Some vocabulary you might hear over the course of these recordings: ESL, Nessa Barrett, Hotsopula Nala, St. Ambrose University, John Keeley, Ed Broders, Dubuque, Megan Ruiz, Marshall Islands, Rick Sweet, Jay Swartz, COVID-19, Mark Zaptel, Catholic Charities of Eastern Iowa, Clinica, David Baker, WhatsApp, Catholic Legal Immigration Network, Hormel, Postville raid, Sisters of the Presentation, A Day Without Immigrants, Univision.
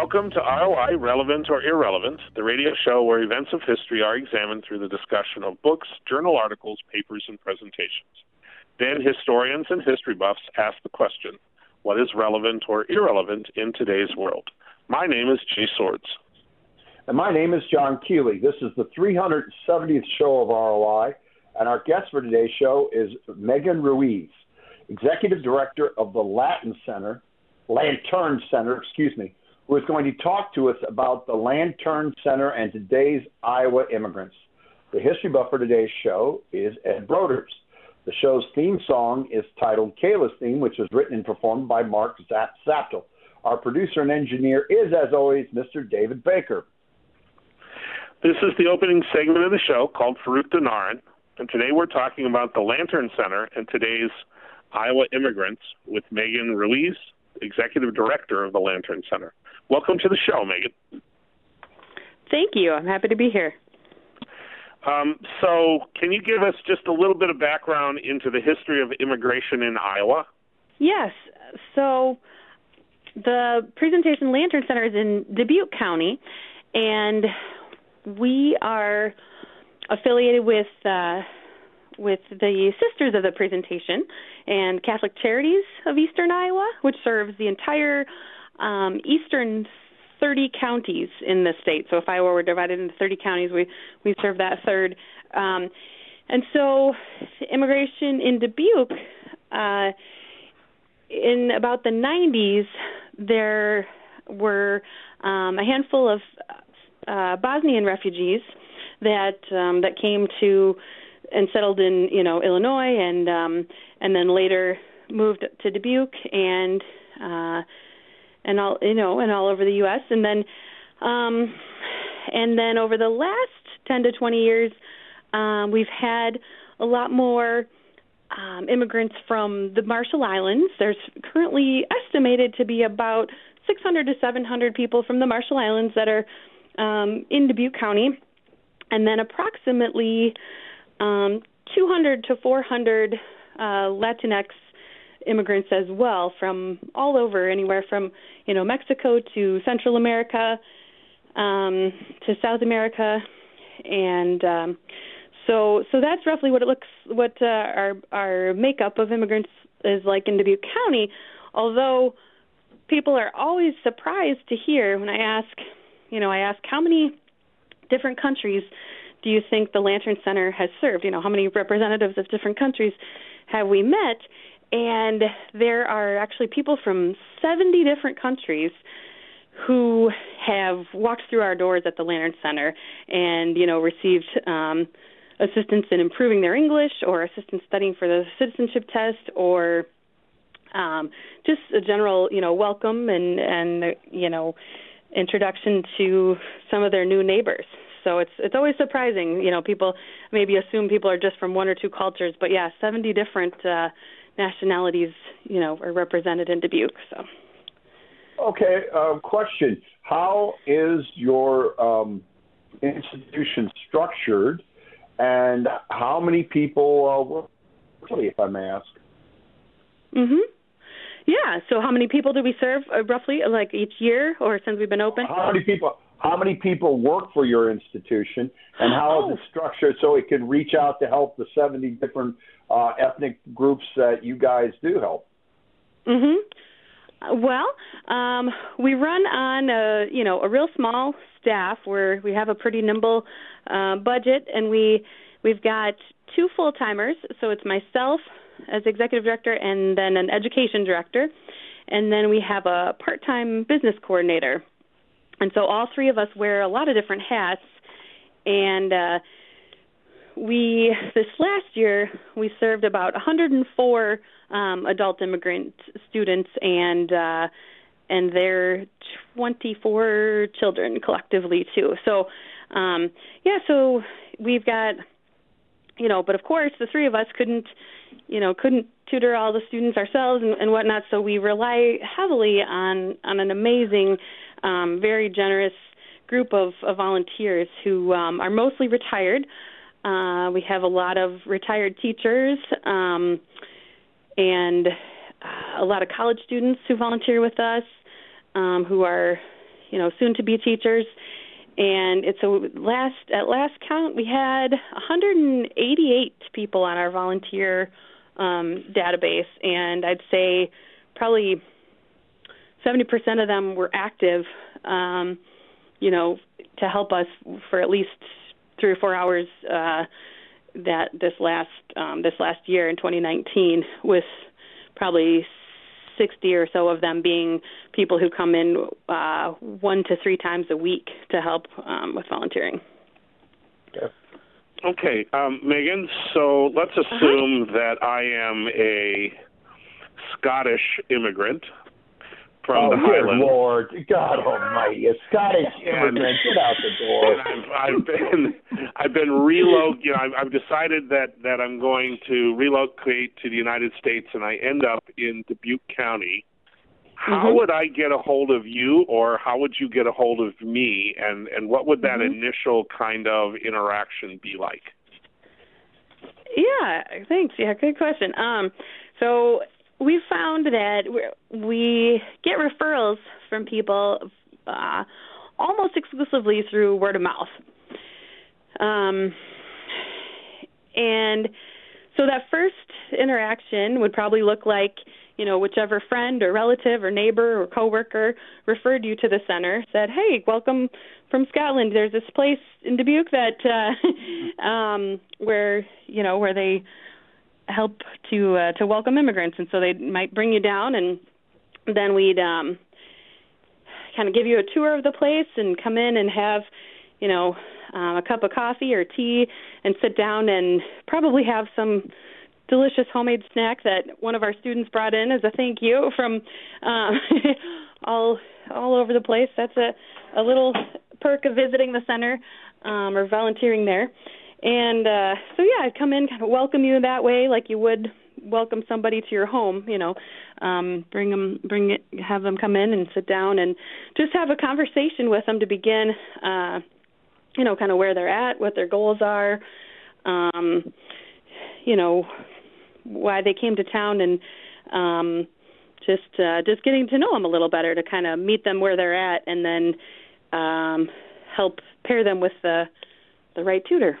Welcome to ROI, Relevant or Irrelevant, the radio show where events of history are examined through the discussion of books, journal articles, papers, and presentations. Then historians and history buffs ask the question, what is relevant or irrelevant in today's world? My name is Jay Swartz. And my name is John Keeley. This is the 370th show of ROI, and our guest for today's show is Megan Ruiz, Executive Director of the Lantern Center, who is going to talk to us about the Lantern Center and today's Iowa immigrants. The history buff for today's show is Ed Broders. The show's theme song is titled KALA's Theme, which was written and performed by Mark Zaptel. Our producer and engineer is, as always, Mr. David Baker. This is the opening segment of the show called Farouk Dinaran, and today we're talking about the Lantern Center and today's Iowa immigrants with Megan Ruiz, Executive Director of the Lantern Center. Welcome to the show, Megan. Thank you. I'm happy to be here. So can you give us just a little bit of background into the history of immigration in Iowa? Yes. So the Presentation Lantern Center is in Dubuque County, and we are affiliated with the Sisters of the Presentation and Catholic Charities of Eastern Iowa, which serves the entire eastern 30 counties in the state. So if Iowa were divided into 30 counties, we serve that third. And so immigration in Dubuque, in about the 90s, there were a handful of Bosnian refugees that came to and settled in, Illinois, and then later moved to Dubuque and all over the U.S. And then over the last 10 to 20 years, we've had a lot more immigrants from the Marshall Islands. There's currently estimated to be about 600 to 700 people from the Marshall Islands that are in Dubuque County, and then approximately 200 to 400 Latinx immigrants as well from all over, anywhere from Mexico to Central America to South America, and so that's roughly what our makeup of immigrants is like in Dubuque County. Although people are always surprised to hear when I ask how many different countries do you think the Lantern Center has served? How many representatives of different countries have we met? And there are actually people from 70 different countries who have walked through our doors at the Lantern Center and, received assistance in improving their English, or assistance studying for the citizenship test, or just a general, welcome and introduction to some of their new neighbors. So it's always surprising, people maybe assume people are just from one or two cultures, but yeah, 70 different nationalities, are represented in Dubuque. So, okay, question: how is your institution structured, and how many people? If I may ask. Mhm. Yeah. So, how many people do we serve roughly, like each year, or since we've been open? How many people work for your institution, and how is it structured so it can reach out to help the 70 different ethnic groups that you guys do help? Mm-hmm. Well, we run on a real small staff where we have a pretty nimble budget, and we've got two full-timers. So it's myself as executive director and then an education director, and then we have a part-time business coordinator. And so all three of us wear a lot of different hats, and this last year, we served about 104 adult immigrant students and their 24 children collectively, too. So, so we've got, but of course, the three of us couldn't tutor all the students ourselves and whatnot, so we rely heavily on an amazing, very generous group of volunteers who are mostly retired. We have a lot of retired teachers and a lot of college students who volunteer with us, who are you know, soon-to-be teachers. And it's at last count, we had 188 people on our volunteer database, and I'd say probably 70% of them were active, you know, to help us for at least 3 or 4 hours this last year in 2019, with probably 60 or so of them being people who come in 1 to 3 times a week to help with volunteering. Okay, Megan, so let's assume that I am a Scottish immigrant from the Highlands. Oh, Lord, God almighty, a Scottish immigrant, get out the door. And I've decided that I'm going to relocate to the United States, and I end up in Dubuque County. How would I get a hold of you, or how would you get a hold of me, and what would that initial kind of interaction be like? Yeah, thanks. Yeah, good question. So we found that we get referrals from people almost exclusively through word of mouth. And so that first interaction would probably look like, you know, whichever friend or relative or neighbor or coworker referred you to the center said, "Hey, welcome from Scotland. There's this place in Dubuque that where they help to welcome immigrants," and so they might bring you down, and then we'd kind of give you a tour of the place and come in and have, you know, a cup of coffee or tea and sit down and probably have some delicious homemade snack that one of our students brought in as a thank you from all over the place. That's a little perk of visiting the center or volunteering there. And so, yeah, I'd come in, kind of welcome you that way, like you would welcome somebody to your home, you know, have them come in and sit down and just have a conversation with them to begin, you know, kind of where they're at, what their goals are, you know, why they came to town, and just getting to know them a little better, to kind of meet them where they're at, and then help pair them with the right tutor.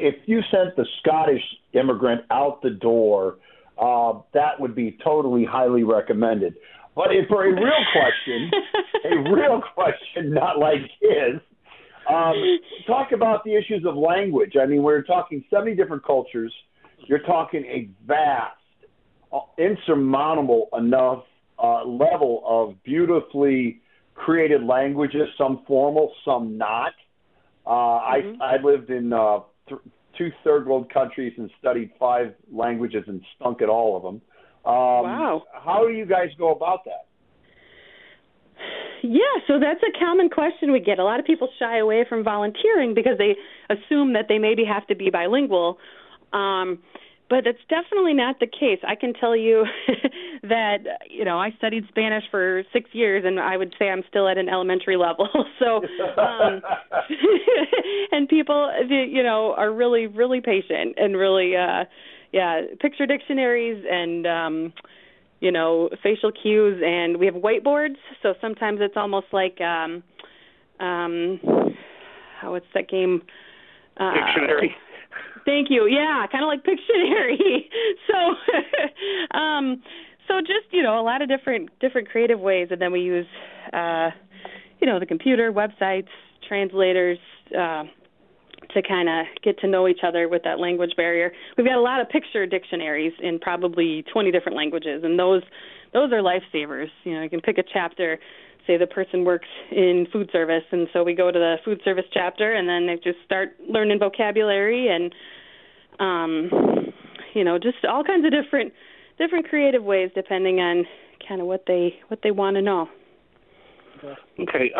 If you sent the Scottish immigrant out the door, that would be totally highly recommended. But if for a real question, not like his, talk about the issues of language. I mean, we're talking 70 different cultures. You're talking a vast, insurmountable enough level of beautifully created languages, some formal, some not. I lived in two third world countries and studied 5 languages and stunk at all of them. Wow. How do you guys go about that? Yeah, so that's a common question we get. A lot of people shy away from volunteering because they assume that they maybe have to be bilingual, but that's definitely not the case. I can tell you that, you know, I studied Spanish for 6 years, and I would say I'm still at an elementary level. So, and people, you know, are really, really patient and really, picture dictionaries and, you know, facial cues, and we have whiteboards. So sometimes it's almost like, what's that game? Pictionary. Thank you. Yeah, kind of like Pictionary. So, so just, you know, a lot of different creative ways, and then we use, you know, the computer, websites, translators, to kind of get to know each other with that language barrier. We've got a lot of picture dictionaries in probably 20 different languages, and those are lifesavers. You know, you can pick a chapter. Say the person works in food service, and so we go to the food service chapter, and then they just start learning vocabulary and, you know, just all kinds of different creative ways, depending on kind of what they want to know. Okay,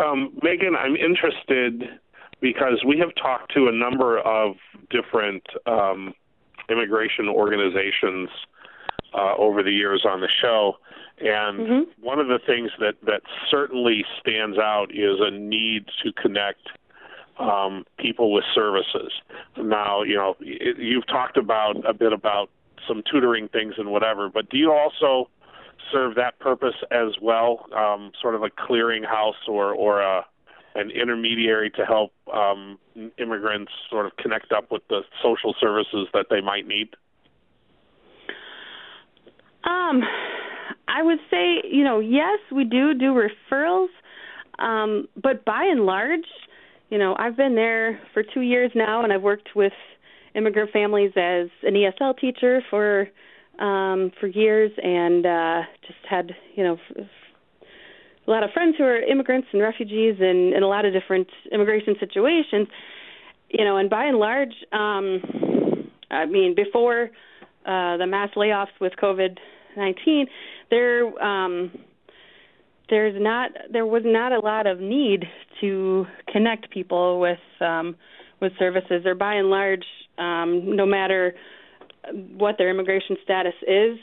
Megan, I'm interested, because we have talked to a number of different immigration organizations over the years on the show, and one of the things that certainly stands out is a need to connect people with services. Now, you know, you've talked about a bit about some tutoring things and whatever, but do you also serve that purpose as well, sort of a clearinghouse or an intermediary to help immigrants sort of connect up with the social services that they might need? I would say, yes, we do referrals, but by and large, I've been there for 2 years now, and I've worked with immigrant families as an ESL teacher for years, and just had, a lot of friends who are immigrants and refugees in a lot of different immigration situations, and by and large, before the mass layoffs with COVID-19, there was not a lot of need to connect people with services, or by and large, no matter what their immigration status is,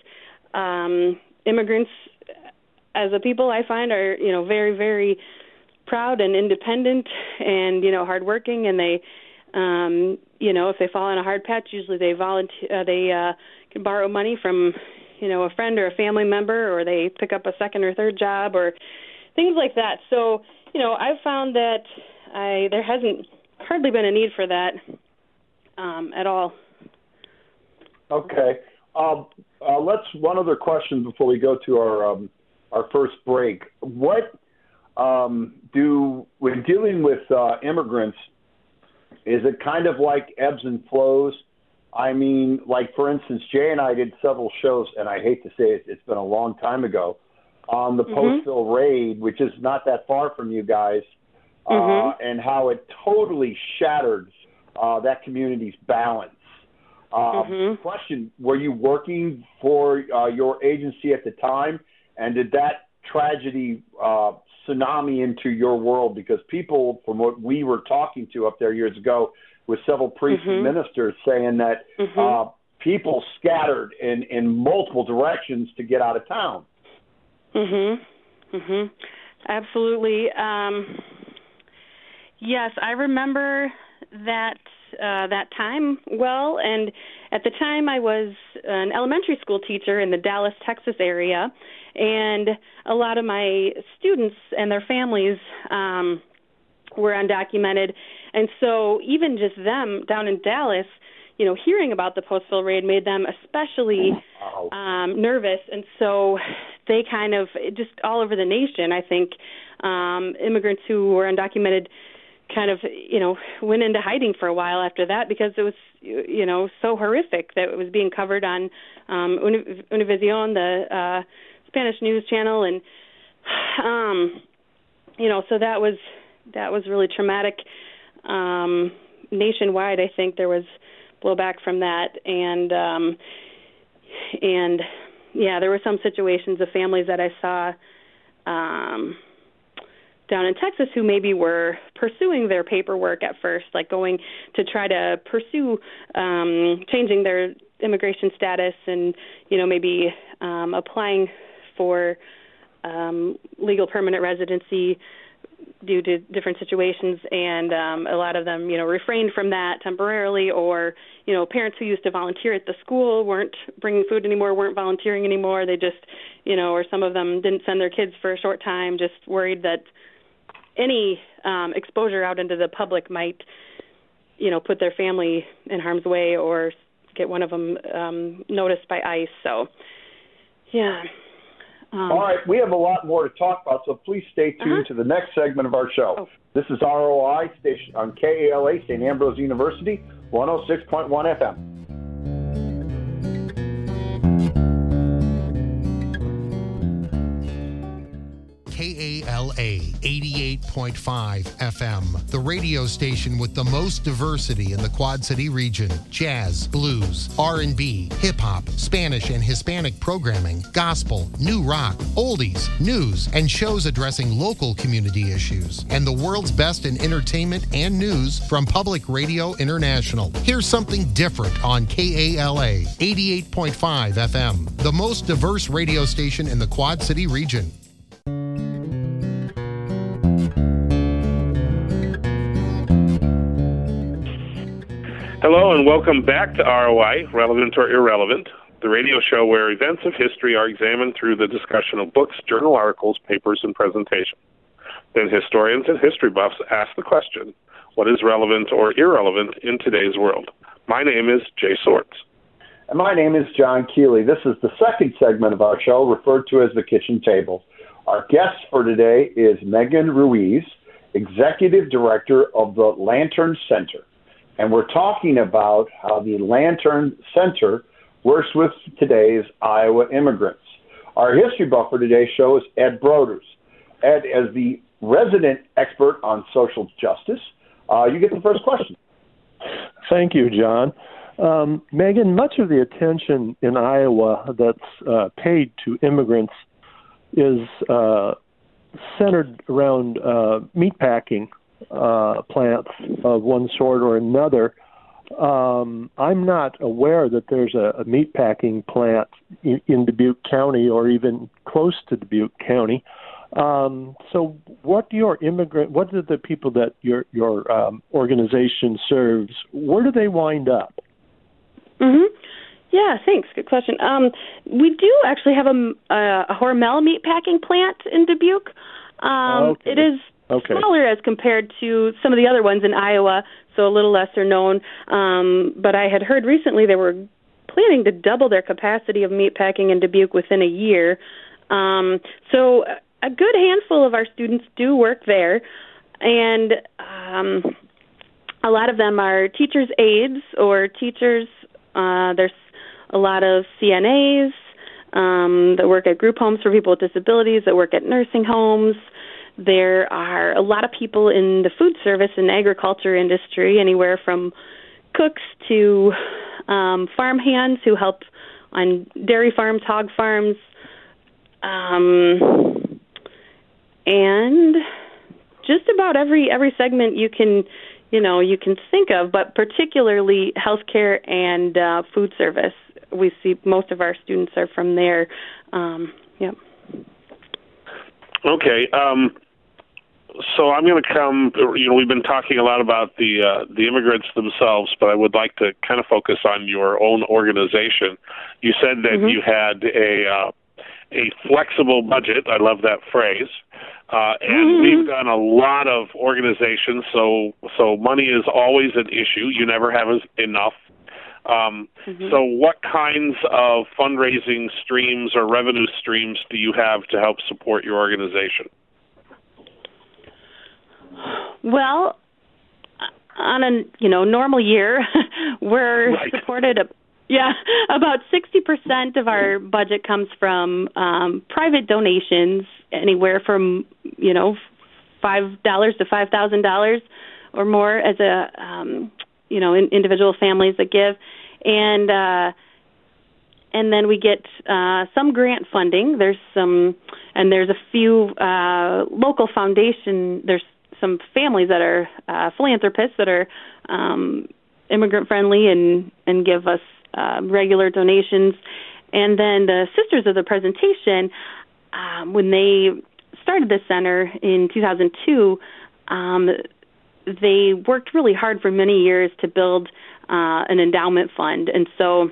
immigrants as a people I find are, very, very proud and independent and, hardworking, and they, if they fall in a hard patch, usually they can borrow money from, a friend or a family member, or they pick up a second or third job or things like that. So, I've found that there hasn't hardly been a need for that at all. Okay. Let's one other question before we go to our first break. What do when dealing with immigrants? Is it kind of like ebbs and flows? I mean, like for instance, Jay and I did several shows, and I hate to say it, it's been a long time ago, on the Postville raid, which is not that far from you guys, and how it totally shattered that community's balance. Question, were you working for your agency at the time, and did that tragedy tsunami into your world? Because people, from what we were talking to up there years ago, with several priests and ministers saying that people scattered in multiple directions to get out of town. Absolutely. Yes, I remember that time well, and at the time I was an elementary school teacher in the Dallas, Texas area, and a lot of my students and their families were undocumented, and so even just them down in Dallas, hearing about the Postville raid made them especially nervous, and so they kind of just all over the nation, I think, immigrants who were undocumented kind of, went into hiding for a while after that because it was, so horrific that it was being covered on Univision, the Spanish news channel, and, so that was really traumatic. Nationwide, I think there was blowback from that, and yeah, there were some situations of families that I saw down in Texas who maybe were pursuing their paperwork at first, like going to try to pursue changing their immigration status and, maybe applying for legal permanent residency due to different situations. And a lot of them, refrained from that temporarily, or, parents who used to volunteer at the school weren't bringing food anymore, weren't volunteering anymore. They just, or some of them didn't send their kids for a short time, just worried that any exposure out into the public might, put their family in harm's way or get one of them noticed by ICE. So, yeah. All right. We have a lot more to talk about, so please stay tuned to the next segment of our show. Oh. This is ROI station on KALA, St. Ambrose University, 106.1 FM. KALA 88.5 FM, the radio station with the most diversity in the Quad City region. Jazz, blues, R&B, hip-hop, Spanish and Hispanic programming, gospel, new rock, oldies, news, and shows addressing local community issues. And the world's best in entertainment and news from Public Radio International. Here's something different on KALA 88.5 FM, the most diverse radio station in the Quad City region. Hello and welcome back to ROI, Relevant or Irrelevant. the radio show where events of history are examined through the discussion of books, journal articles, papers, and presentations. Then historians and history buffs ask the question, what is relevant or irrelevant in today's world? My name is Jay Swartz. And my name is John Keeley. This is the second segment of our show, referred to as The Kitchen Table. Our guest for today is Megan Ruiz, Executive Director of the Lantern Center. And we're talking about how the Lantern Center works with today's Iowa immigrants. Our history buff for today's show is Ed Broders. Ed, as the resident expert on social justice, you get the first question. Thank you, John. Megan, much of the attention in Iowa that's paid to immigrants is centered around meatpacking plants of one sort or another. I'm not aware that there's a meatpacking plant in Dubuque County or even close to Dubuque County. So what do the people that your organization serves, where do they wind up? Mm-hmm. Yeah, thanks. Good question. We do actually have a Hormel meatpacking plant in Dubuque. Okay. It is smaller as compared to some of the other ones in Iowa, so a little lesser known. But I had heard recently they were planning to double their capacity of meatpacking in Dubuque within a year. So a good handful of our students do work there, and a lot of them are teachers' aides or teachers. There's a lot of CNAs that work at group homes for people with disabilities, that work at nursing homes. There are a lot of people in the food service and agriculture industry, anywhere from cooks to farmhands who help on dairy farms, hog farms, and just about every segment you can think of, but particularly healthcare and food service. We see most of our students are from there. Okay. So I'm going to come. We've been talking a lot about the immigrants themselves, but I would like to kind of focus on your own organization. You said that you had a flexible budget. I love that phrase. And we've done a lot of organizations, so money is always an issue. You never have enough. So what kinds of fundraising streams or revenue streams do you have to help support your organization? Well, on a normal year, we're supported about 60% of our budget comes from private donations, anywhere from, $5 to $5,000 or more as individual families that give. And then we get some grant funding. There's a few local foundation. There's some families that are philanthropists that are immigrant friendly and give us regular donations. And then the Sisters of the Presentation, when they started this center in 2002, they worked really hard for many years to build an endowment fund. And so,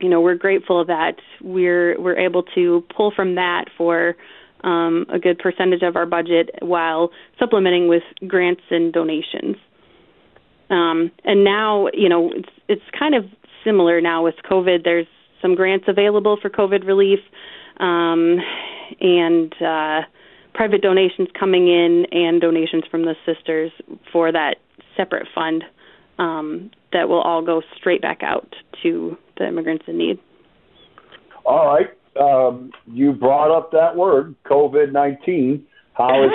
we're grateful that we're able to pull from that for a good percentage of our budget while supplementing with grants and donations. And now, it's kind of similar now with COVID. There's some grants available for COVID relief, and private donations coming in and donations from the sisters for that separate fund that will all go straight back out to the immigrants in need. All right. You brought up that word, COVID-19. How is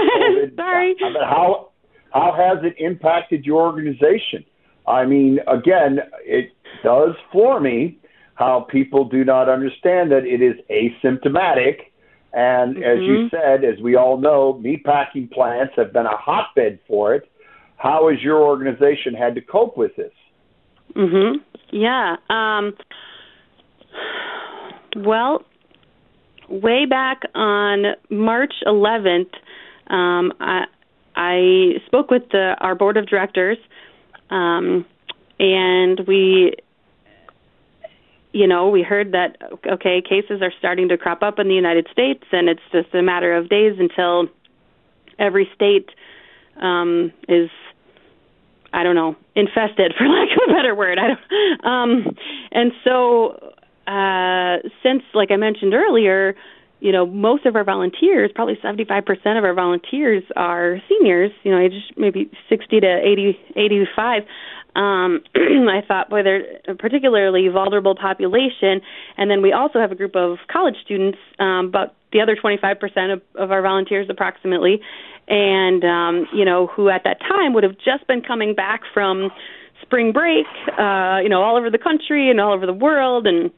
COVID? Sorry. How has it impacted your organization? I mean, again, it does for me how people do not understand that it is asymptomatic. And as you said, as we all know, meatpacking plants have been a hotbed for it. How has your organization had to cope with this? Yeah. Well, way back on March 11th, I spoke with our board of directors, and we you know, we heard that, okay, cases are starting to crop up in the United States, and it's just a matter of days until every state is, I don't know, infested, for lack of a better word. And so since, like I mentioned earlier, you know, most of our volunteers, probably 75% of our volunteers are seniors, you know, age maybe 60 to 85. I thought, boy, they're a particularly vulnerable population. And then we also have a group of college students, about the other 25% of our volunteers approximately, and, you know, who at that time would have just been coming back from spring break, you know, all over the country and all over the world, and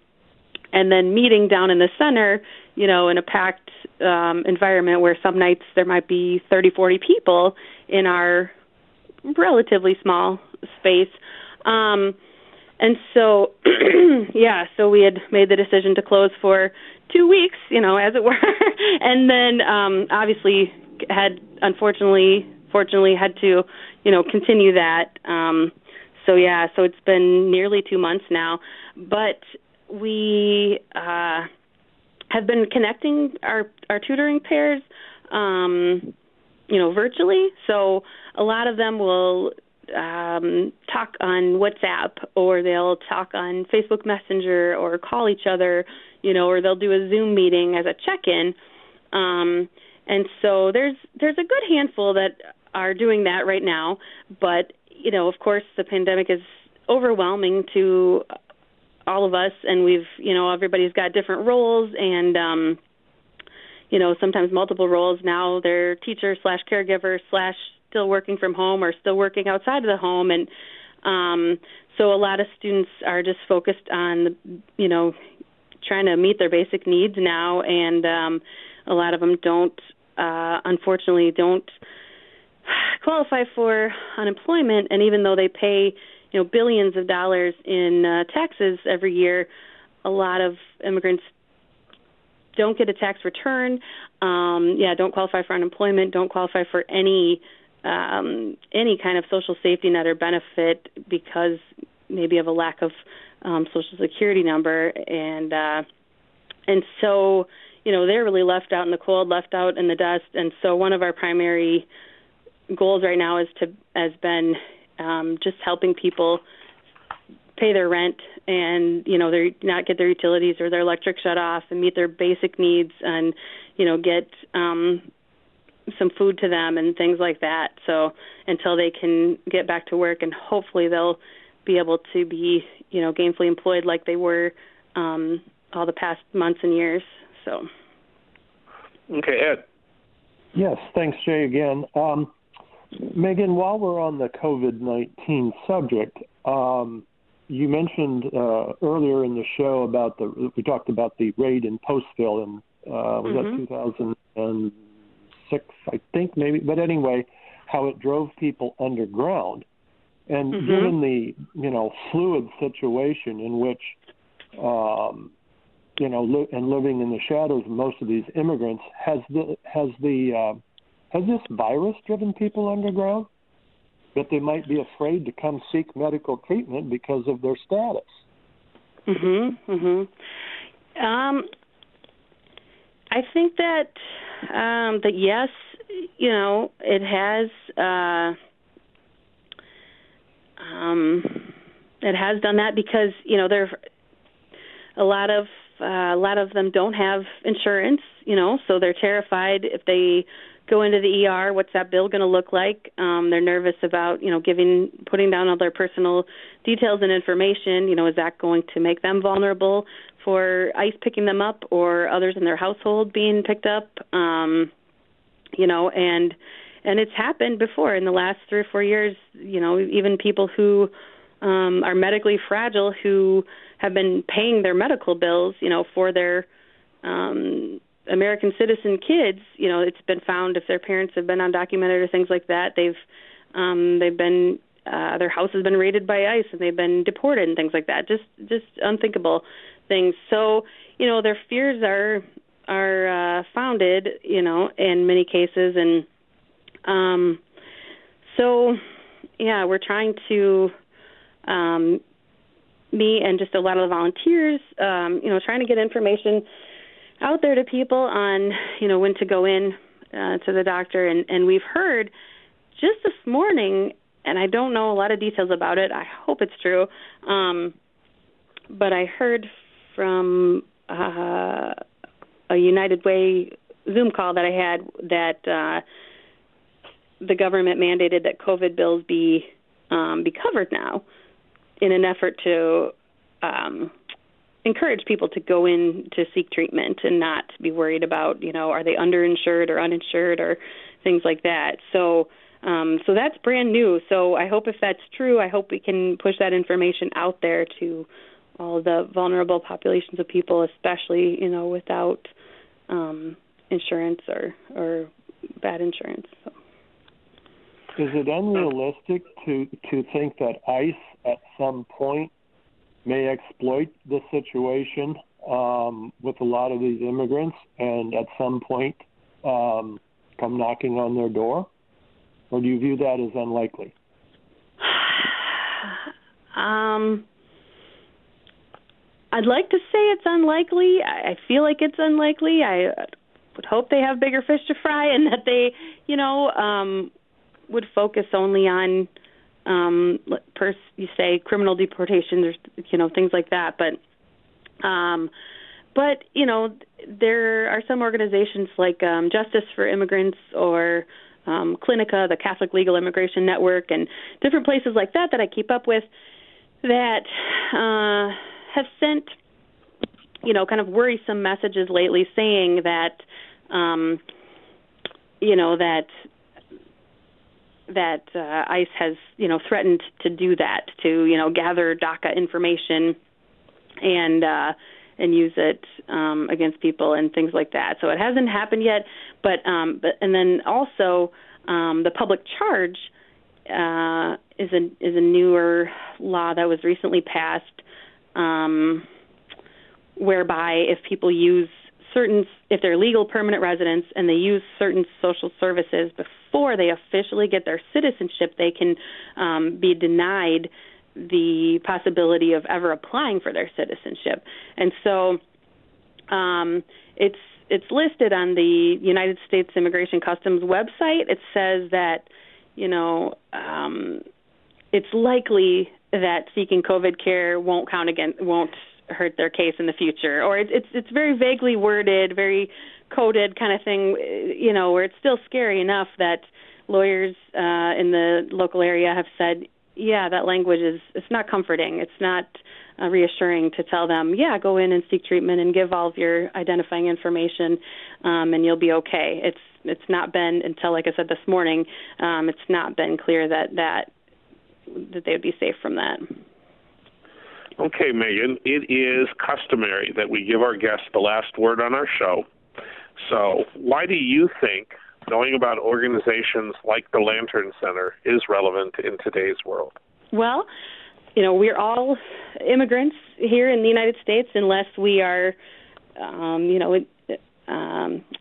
then meeting down in the center, you know, in a packed environment where some nights there might be 30, 40 people in our relatively small space. And so, yeah, so we had made the decision to close for 2 weeks, you know, as it were, and then obviously had, fortunately had to, you know, continue that. So, yeah, so it's been nearly 2 months now, but we have been connecting our tutoring pairs, you know, virtually. So a lot of them will talk on WhatsApp, or they'll talk on Facebook Messenger, or call each other, you know, or they'll do a Zoom meeting as a check-in. And so there's a good handful that are doing that right now. But, you know, of course, the pandemic is overwhelming to all of us, and we've, you know, everybody's got different roles, and, you know, sometimes multiple roles. Now they're teacher/caregiver/ still working from home or still working outside of the home, and so a lot of students are just focused on, you know, trying to meet their basic needs now, and a lot of them unfortunately don't qualify for unemployment, and even though they pay, you know, billions of dollars in taxes every year, a lot of immigrants don't get a tax return, don't qualify for unemployment, don't qualify for any kind of social safety net or benefit because maybe of a lack of social security number. And so, you know, they're really left out in the cold, left out in the dust. And so one of our primary goals right now has been just helping people pay their rent and, you know, they not get their utilities or their electric shut off, and meet their basic needs, and, you know, get some food to them and things like that. So until they can get back to work, and hopefully they'll be able to be, you know, gainfully employed like they were all the past months and years. So. Okay, Ed. Yes, thanks, Jay, again. Megan, while we're on the COVID-19 subject, you mentioned earlier in the show about we talked about the raid in Postville in, was that 2006, I think, maybe? But anyway, how it drove people underground. And given the, you know, fluid situation in which, you know, and living in the shadows of most of these immigrants, has this virus driven people underground, that they might be afraid to come seek medical treatment because of their status? I think that that yes, you know, it has done that, because, you know, there a lot of them don't have insurance, you know, so they're terrified if they go into the ER, what's that bill going to look like? They're nervous about, you know, putting down all their personal details and information. You know, is that going to make them vulnerable for ICE picking them up, or others in their household being picked up? You know, and it's happened before in the last 3 or 4 years. You know, even people who are medically fragile, who have been paying their medical bills, you know, for their American citizen kids, you know, it's been found if their parents have been undocumented or things like that, they've been their house has been raided by ICE, and they've been deported and things like that. Just unthinkable things. So, you know, their fears are founded, you know, in many cases, and so yeah, we're trying to me and just a lot of the volunteers, trying to get information out there to people on, when to go in to the doctor. And we've heard just this morning, and I don't know a lot of details about it. I hope it's true. But I heard from a United Way Zoom call that I had that the government mandated that COVID bills be covered now in an effort to encourage people to go in to seek treatment and not be worried about, are they underinsured or uninsured or things like that. So that's brand new. So I hope if that's true, I hope we can push that information out there to all the vulnerable populations of people, especially, without insurance or bad insurance. So. Is it unrealistic to think that ICE at some point may exploit the situation with a lot of these immigrants and at some point come knocking on their door? Or do you view that as unlikely? I'd like to say it's unlikely. I feel like it's unlikely. I would hope they have bigger fish to fry and that they, would focus only on, criminal deportations or, things like that. But there are some organizations like Justice for Immigrants or Clinica, the Catholic Legal Immigration Network, and different places like that I keep up with that have sent, kind of worrisome messages lately saying that, that ICE has, threatened to do that, to, gather DACA information and use it against people and things like that. So it hasn't happened yet, but and then also the public charge is a newer law that was recently passed, whereby if people use if they're legal permanent residents and they use certain social services before they officially get their citizenship, they can be denied the possibility of ever applying for their citizenship. And so it's listed on the United States Immigration Customs website. It says that, it's likely that seeking COVID care won't hurt their case in the future, or it's very vaguely worded, very coded kind of thing, where it's still scary enough that lawyers in the local area have said, yeah, that language it's not comforting. It's not reassuring to tell them, yeah, go in and seek treatment and give all of your identifying information, and you'll be okay. It's not been until, like I said this morning, it's not been clear that they would be safe from that. Okay, Megan, it is customary that we give our guests the last word on our show. So why do you think knowing about organizations like the Lantern Center is relevant in today's world? Well, we're all immigrants here in the United States unless we are,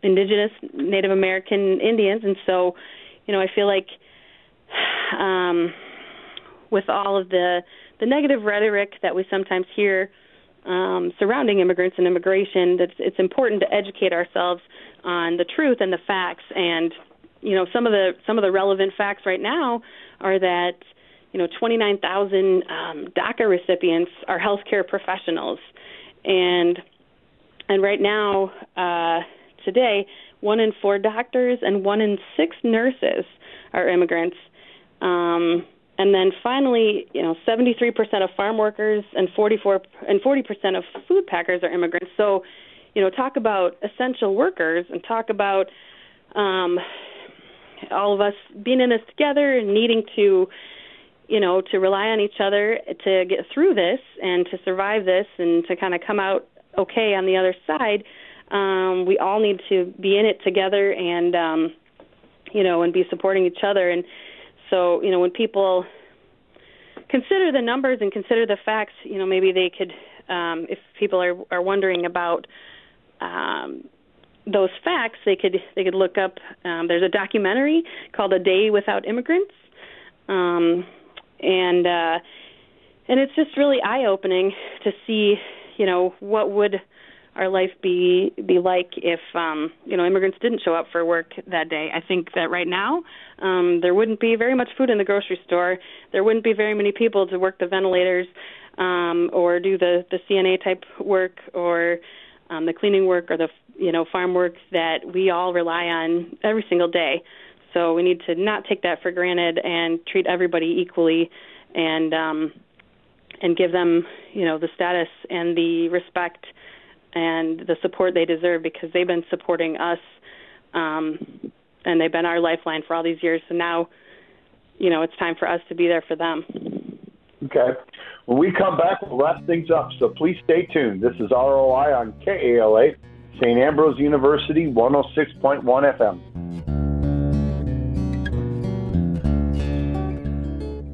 indigenous Native American Indians. And so, I feel like with all of the negative rhetoric that we sometimes hear surrounding immigrants and immigration, that it's important to educate ourselves on the truth and the facts. And some of the relevant facts right now are that 29,000 DACA recipients are healthcare professionals, and right now today 1 in 4 doctors and 1 in 6 nurses are immigrants. And then finally, 73% of farm workers and 40% of food packers are immigrants. So, talk about essential workers and talk about all of us being in this together and needing to, to rely on each other to get through this and to survive this and to kind of come out okay on the other side. We all need to be in it together and, and be supporting each other. And so, when people consider the numbers and consider the facts, maybe they could, if people are wondering about those facts, they could look up. There's a documentary called A Day Without Immigrants, And it's just really eye-opening to see, you know, what would our life be like if, you know, immigrants didn't show up for work that day. I think that right now there wouldn't be very much food in the grocery store. There wouldn't be very many people to work the ventilators or do the CNA-type work or the cleaning work or the, you know, farm work that we all rely on every single day. So we need to not take that for granted and treat everybody equally and give them, you know, the status and the respect and the support they deserve, because they've been supporting us, and they've been our lifeline for all these years. So now, you know, it's time for us to be there for them. Okay. When we come back, we'll wrap things up, so please stay tuned. This is ROI on KALA, St. Ambrose University, 106.1 FM.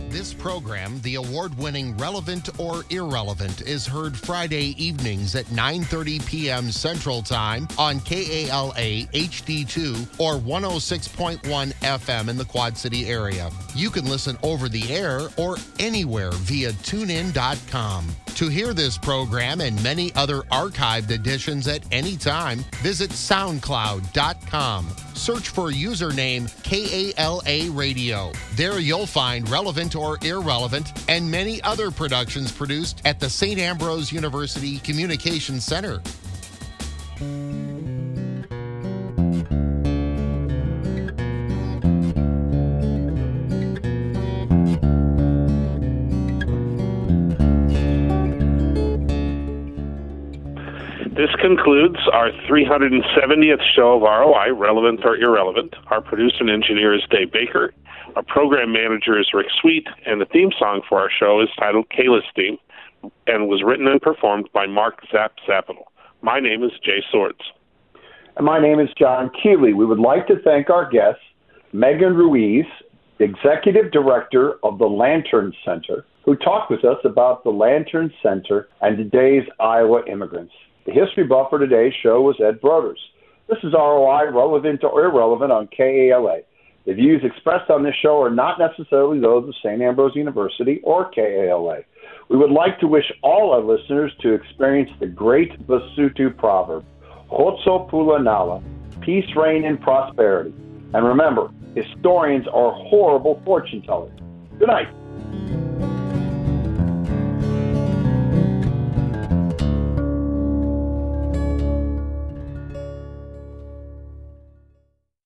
This program, the award-winning Relevant or Irrelevant, is heard Friday evenings at 9:30 p.m. Central Time on KALA HD2 or 106.1 FM in the Quad City area. You can listen over the air or anywhere via TuneIn.com. To hear this program and many other archived editions at any time, visit SoundCloud.com. Search for username KALA Radio. There you'll find Relevant or Irrelevant and many other productions produced at the St. Ambrose University Communications Center. This concludes our 370th show of ROI, Relevant or Irrelevant. Our producer and engineer is Dave Baker. Our program manager is Rick Sweet. And the theme song for our show is titled KALA's Theme and was written and performed by Mark Zaptel. My name is Jay Swartz. And my name is John Keeley. We would like to thank our guests, Megan Ruiz, Executive Director of the Lantern Center, who talked with us about the Lantern Center and today's Iowa immigrants. The history buff for today's show was Ed Broders. This is ROI, Relevant or Irrelevant on KALA. The views expressed on this show are not necessarily those of St. Ambrose University or KALA. We would like to wish all our listeners to experience the great Basutu proverb, Hotsopula Nala, peace, reign, and prosperity. And remember, historians are horrible fortune tellers. Good night.